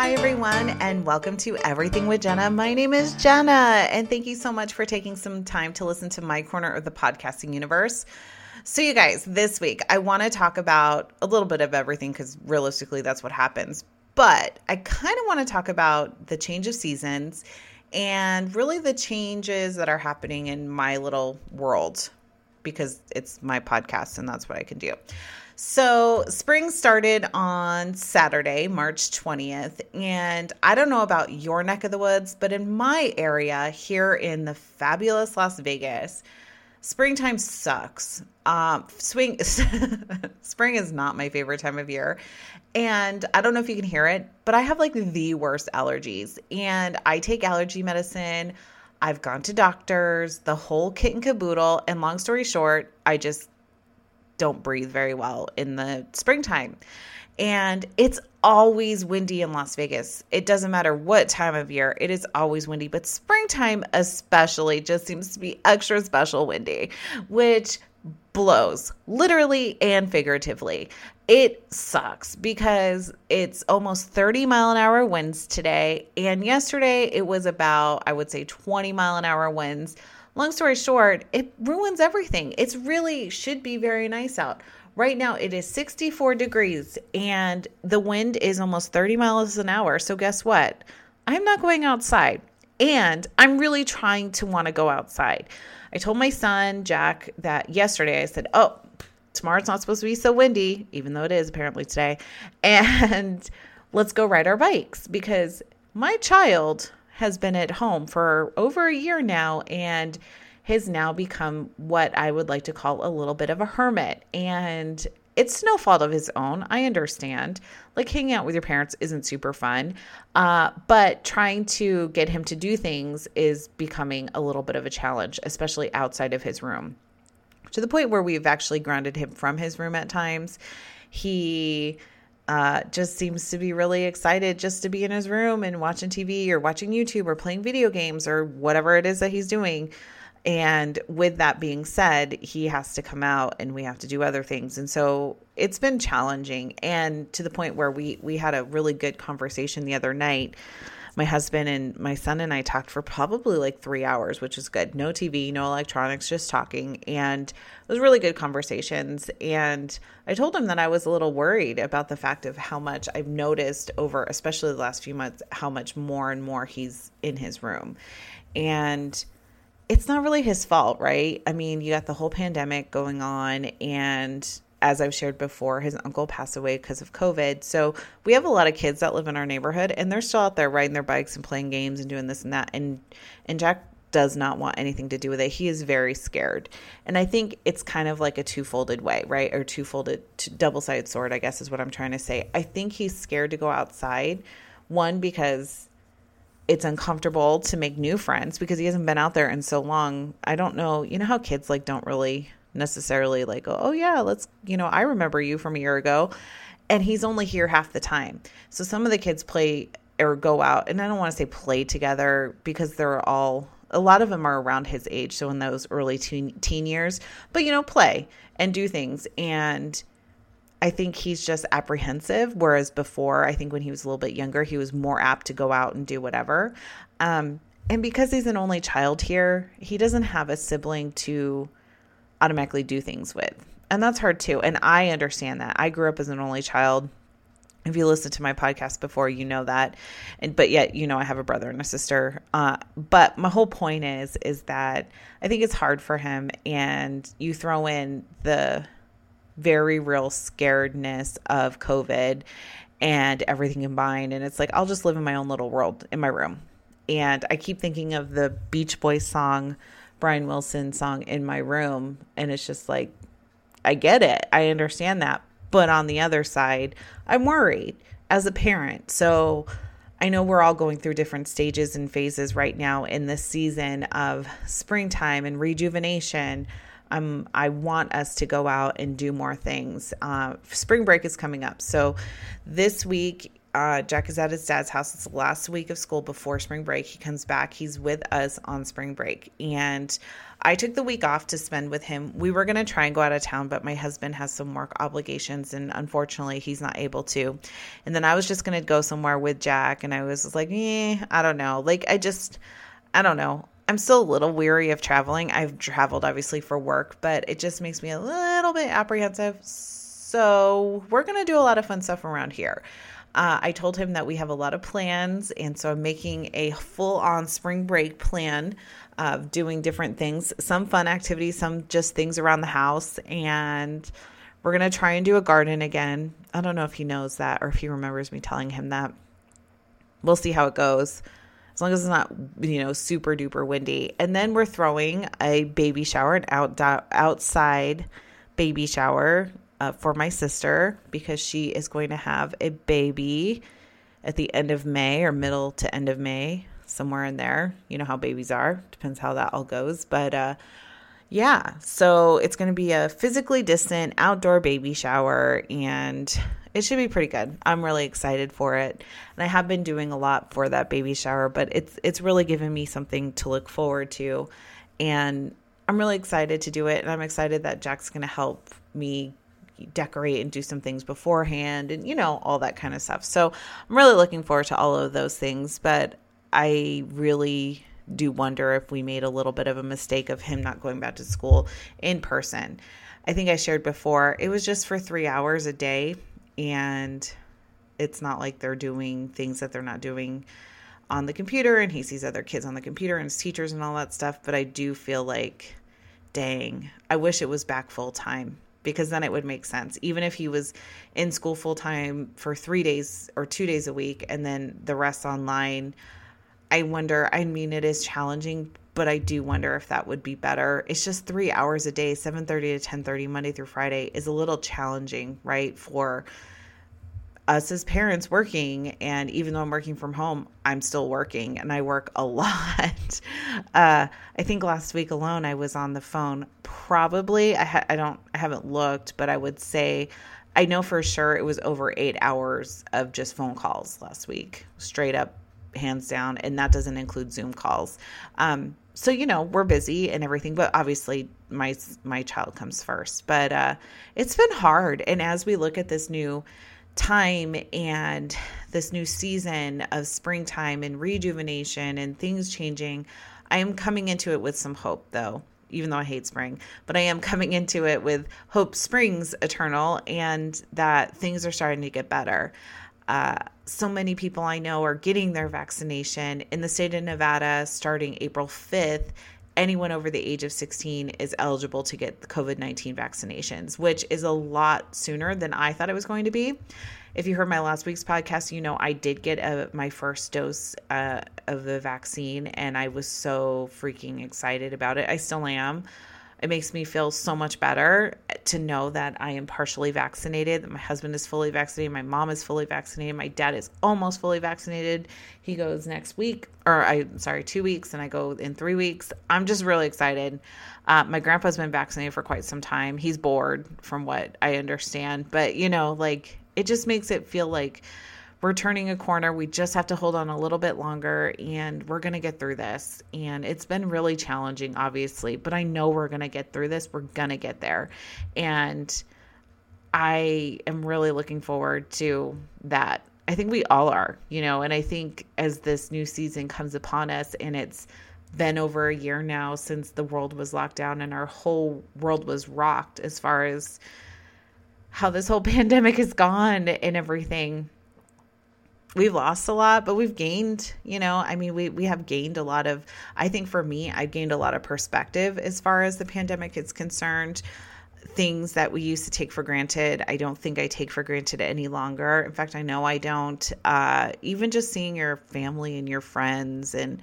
Hi, everyone, and welcome to Everything with Jenna. My name is Jenna, and thank you so much for taking some time to listen to my corner of the podcasting universe. So you guys, this week, I want to talk about a little bit of everything because realistically, that's what happens. But I kind of want to talk about the change of seasons and really the changes that are happening in my little world because it's my podcast and that's what I can do. So spring started on Saturday, March 20th, and I don't know about your neck of the woods, but in my area here in the fabulous Las Vegas, springtime sucks. Spring is not my favorite time of year, and I don't know if you can hear it, but I have like the worst allergies, and I take allergy medicine. I've gone to doctors, the whole kit and caboodle, and long story short, I just don't breathe very well in the springtime. And it's always windy in Las Vegas. It doesn't matter what time of year, it is always windy, but springtime especially just seems to be extra special windy, which blows literally and figuratively. It sucks because it's almost 30 mile an hour winds today. And yesterday it was about, I would say 20 mile an hour winds. Long story short, it ruins everything. It's really should be very nice out. Right now it is 64 degrees and the wind is almost 30 miles an hour. So guess what? I'm not going outside and I'm really trying to want to go outside. I told my son, Jack, that yesterday I said, oh, tomorrow's not supposed to be so windy, even though it is apparently today. And let's go ride our bikes because my child has been at home for over a year now and has now become what I would like to call a little bit of a hermit. And it's no fault of his own. I understand. Like hanging out with your parents isn't super fun, but trying to get him to do things is becoming a little bit of a challenge, especially outside of his room, to the point where we've actually grounded him from his room at times. He just seems to be really excited just to be in his room and watching TV or watching YouTube or playing video games or whatever it is that he's doing. And with that being said, he has to come out and we have to do other things. And so it's been challenging, and to the point where we had a really good conversation the other night. My husband and my son and I talked for probably like 3 hours, which is good. No TV, no electronics, just talking. And it was really good conversations. And I told him that I was a little worried about the fact of how much I've noticed over, especially the last few months, how much more and more he's in his room. And it's not really his fault, right? I mean, you got the whole pandemic going on, and as I've shared before, his uncle passed away because of COVID. So we have a lot of kids that live in our neighborhood and they're still out there riding their bikes and playing games and doing this and that. And Jack does not want anything to do with it. He is very scared. And I think it's kind of like a two-folded way, right? Or two-folded, double-sided sword, I guess is what I'm trying to say. I think he's scared to go outside. One, because it's uncomfortable to make new friends because he hasn't been out there in so long. I don't know. You know how kids like don't really necessarily like, oh yeah, let's, you know, I remember you from a year ago, and he's only here half the time. So some of the kids play or go out, and I don't want to say play together because they're all, a lot of them are around his age. So in those early teen years, but you know, play and do things. And I think he's just apprehensive. Whereas before, I think when he was a little bit younger, he was more apt to go out and do whatever. And because he's an only child here, he doesn't have a sibling to automatically do things with. And that's hard too. And I understand that. I grew up as an only child. If you listened to my podcast before, you know that. And, but yet, you know, I have a brother and a sister. But my whole point is that I think it's hard for him. And you throw in the very real scaredness of COVID and everything combined. And it's like, I'll just live in my own little world in my room. And I keep thinking of the Beach Boys song, Brian Wilson song, In My Room. And it's just like, I get it. I understand that. But on the other side, I'm worried as a parent. So I know we're all going through different stages and phases right now in this season of springtime and rejuvenation. I want us to go out and do more things. Spring break is coming up. So this week, Jack is at his dad's house. It's the last week of school before spring break. He comes back. He's with us on spring break. And I took the week off to spend with him. We were going to try and go out of town, but my husband has some work obligations and unfortunately he's not able to. And then I was just going to go somewhere with Jack and I was just like, I don't know. Like, I don't know. I'm still a little weary of traveling. I've traveled obviously for work, but it just makes me a little bit apprehensive. So we're going to do a lot of fun stuff around here. I told him that we have a lot of plans, and so I'm making a full-on spring break plan of doing different things, some fun activities, some just things around the house, and we're going to try and do a garden again. I don't know if he knows that or if he remembers me telling him that. We'll see how it goes, as long as it's not, super-duper windy. And then we're throwing a baby shower, an outside baby shower for my sister, because she is going to have a baby at the end of May or middle to end of May, somewhere in there. You know how babies are. Depends how that all goes. But so it's going to be a physically distant outdoor baby shower, and it should be pretty good. I'm really excited for it. And I have been doing a lot for that baby shower, but it's really given me something to look forward to. And I'm really excited to do it. And I'm excited that Jack's going to help me decorate and do some things beforehand and, all that kind of stuff. So I'm really looking forward to all of those things, but I really do wonder if we made a little bit of a mistake of him not going back to school in person. I think I shared before, it was just for 3 hours a day, and it's not like they're doing things that they're not doing on the computer, and he sees other kids on the computer and his teachers and all that stuff. But I do feel like, dang, I wish it was back full time, because then it would make sense. Even if he was in school full time for 3 days or 2 days a week and then the rest online, I wonder, it is challenging, but I do wonder if that would be better. It's just 3 hours a day, 7:30 to 10:30, Monday through Friday, is a little challenging, right? For us as parents working. And even though I'm working from home, I'm still working and I work a lot. I think last week alone, I was on the phone probably, I haven't looked, but I would say, I know for sure it was over 8 hours of just phone calls last week, straight up, hands down. And that doesn't include Zoom calls. So, we're busy and everything, but obviously my child comes first, but, it's been hard. And as we look at this new time and this new season of springtime and rejuvenation and things changing, I am coming into it with some hope, though, even though I hate spring, but I am coming into it with hope springs eternal and that things are starting to get better. So many people I know are getting their vaccination in the state of Nevada starting April 5th. Anyone over the age of 16 is eligible to get the COVID-19 vaccinations, which is a lot sooner than I thought it was going to be. If you heard my last week's podcast, I did get my first dose of the vaccine, and I was so freaking excited about it. I still am. It makes me feel so much better to know that I am partially vaccinated, that my husband is fully vaccinated, my mom is fully vaccinated, my dad is almost fully vaccinated. He goes next week, or 2 weeks, and I go in 3 weeks. I'm just really excited. My grandpa's been vaccinated for quite some time. He's bored from what I understand, but it just makes it feel like we're turning a corner. We just have to hold on a little bit longer and we're going to get through this. And it's been really challenging, obviously, but I know we're going to get through this. We're going to get there. And I am really looking forward to that. I think we all are, and I think as this new season comes upon us, and it's been over a year now since the world was locked down and our whole world was rocked as far as how this whole pandemic is gone and everything. We've lost a lot, but we've gained, we have gained a lot of, I think for me, I've gained a lot of perspective as far as the pandemic is concerned. Things that we used to take for granted, I don't think I take for granted any longer. In fact, I know I don't. Even just seeing your family and your friends and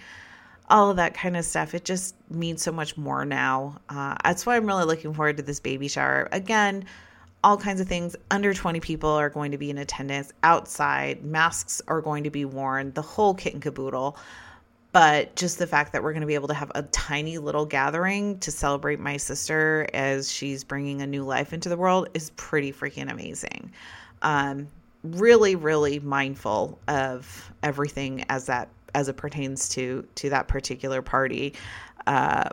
all of that kind of stuff, it just means so much more now. That's why I'm really looking forward to this baby shower. Again, all kinds of things. Under 20 people are going to be in attendance outside. Masks are going to be worn, the whole kit and caboodle. But just the fact that we're going to be able to have a tiny little gathering to celebrate my sister as she's bringing a new life into the world is pretty freaking amazing. Really, really mindful of everything as it pertains to that particular party.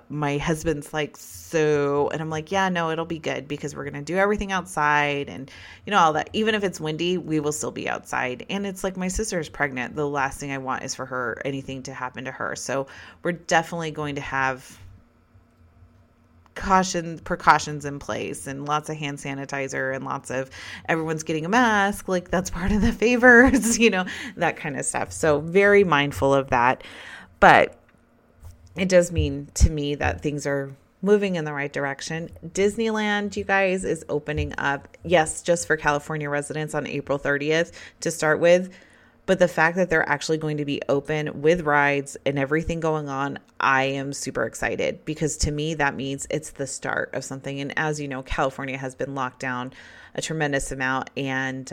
my husband's like, so, and I'm like, yeah, no, it'll be good because we're going to do everything outside and, you know, all that. Even if it's windy, we will still be outside. And it's like, my sister's pregnant. The last thing I want is for her, anything to happen to her. So we're definitely going to have precautions in place and lots of hand sanitizer and lots of everyone's getting a mask. Like that's part of the favors, you know, that kind of stuff. So very mindful of that. But it does mean to me that things are moving in the right direction. Disneyland, you guys, is opening up. Yes, just for California residents on April 30th to start with. But the fact that they're actually going to be open with rides and everything going on, I am super excited because to me, that means it's the start of something. And as you know, California has been locked down a tremendous amount and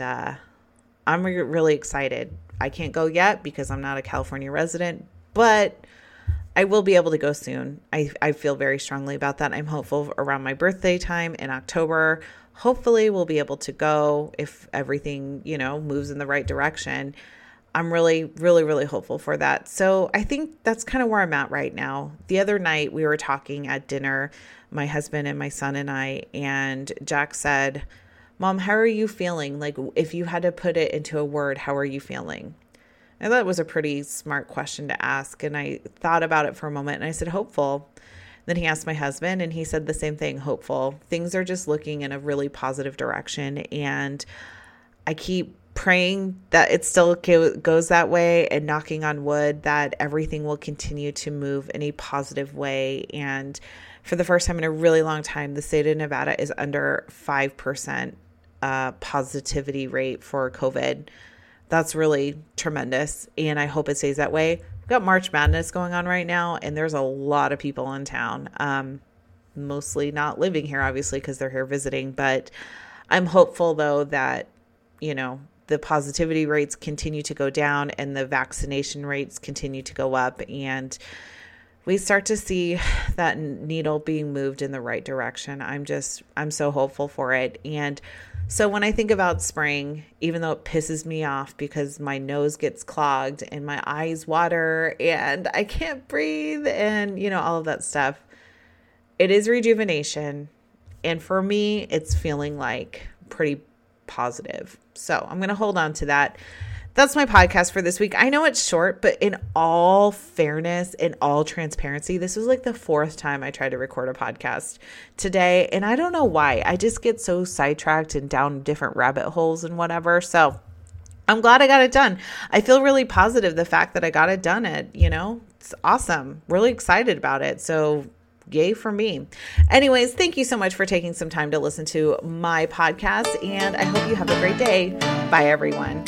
I'm really excited. I can't go yet because I'm not a California resident, but I will be able to go soon. I feel very strongly about that. I'm hopeful around my birthday time in October. Hopefully we'll be able to go if everything, you know, moves in the right direction. I'm really, really, really hopeful for that. So I think that's kind of where I'm at right now. The other night we were talking at dinner, my husband and my son and I, and Jack said, Mom, how are you feeling? Like if you had to put it into a word, how are you feeling? I thought it was a pretty smart question to ask. And I thought about it for a moment and I said, hopeful. Then he asked my husband and he said the same thing, hopeful. Things are just looking in a really positive direction. And I keep praying that it still goes that way and knocking on wood that everything will continue to move in a positive way. And for the first time in a really long time, the state of Nevada is under 5% positivity rate for COVID. That's really tremendous. And I hope it stays that way. We've got March Madness going on right now, and there's a lot of people in town, mostly not living here, obviously, because they're here visiting. But I'm hopeful, though, that, you know, the positivity rates continue to go down and the vaccination rates continue to go up. And we start to see that needle being moved in the right direction. I'm so hopeful for it. And so when I think about spring, even though it pisses me off because my nose gets clogged and my eyes water and I can't breathe and, you know, all of that stuff, it is rejuvenation. And for me, it's feeling like pretty positive. So I'm going to hold on to that. That's my podcast for this week. I know it's short, but in all fairness, in all transparency, this was like the fourth time I tried to record a podcast today. And I don't know why. I just get so sidetracked and down different rabbit holes and whatever. So I'm glad I got it done. I feel really positive the fact that I got it done. It's awesome. Really excited about it. So yay for me. Anyways, thank you so much for taking some time to listen to my podcast. And I hope you have a great day. Bye, everyone.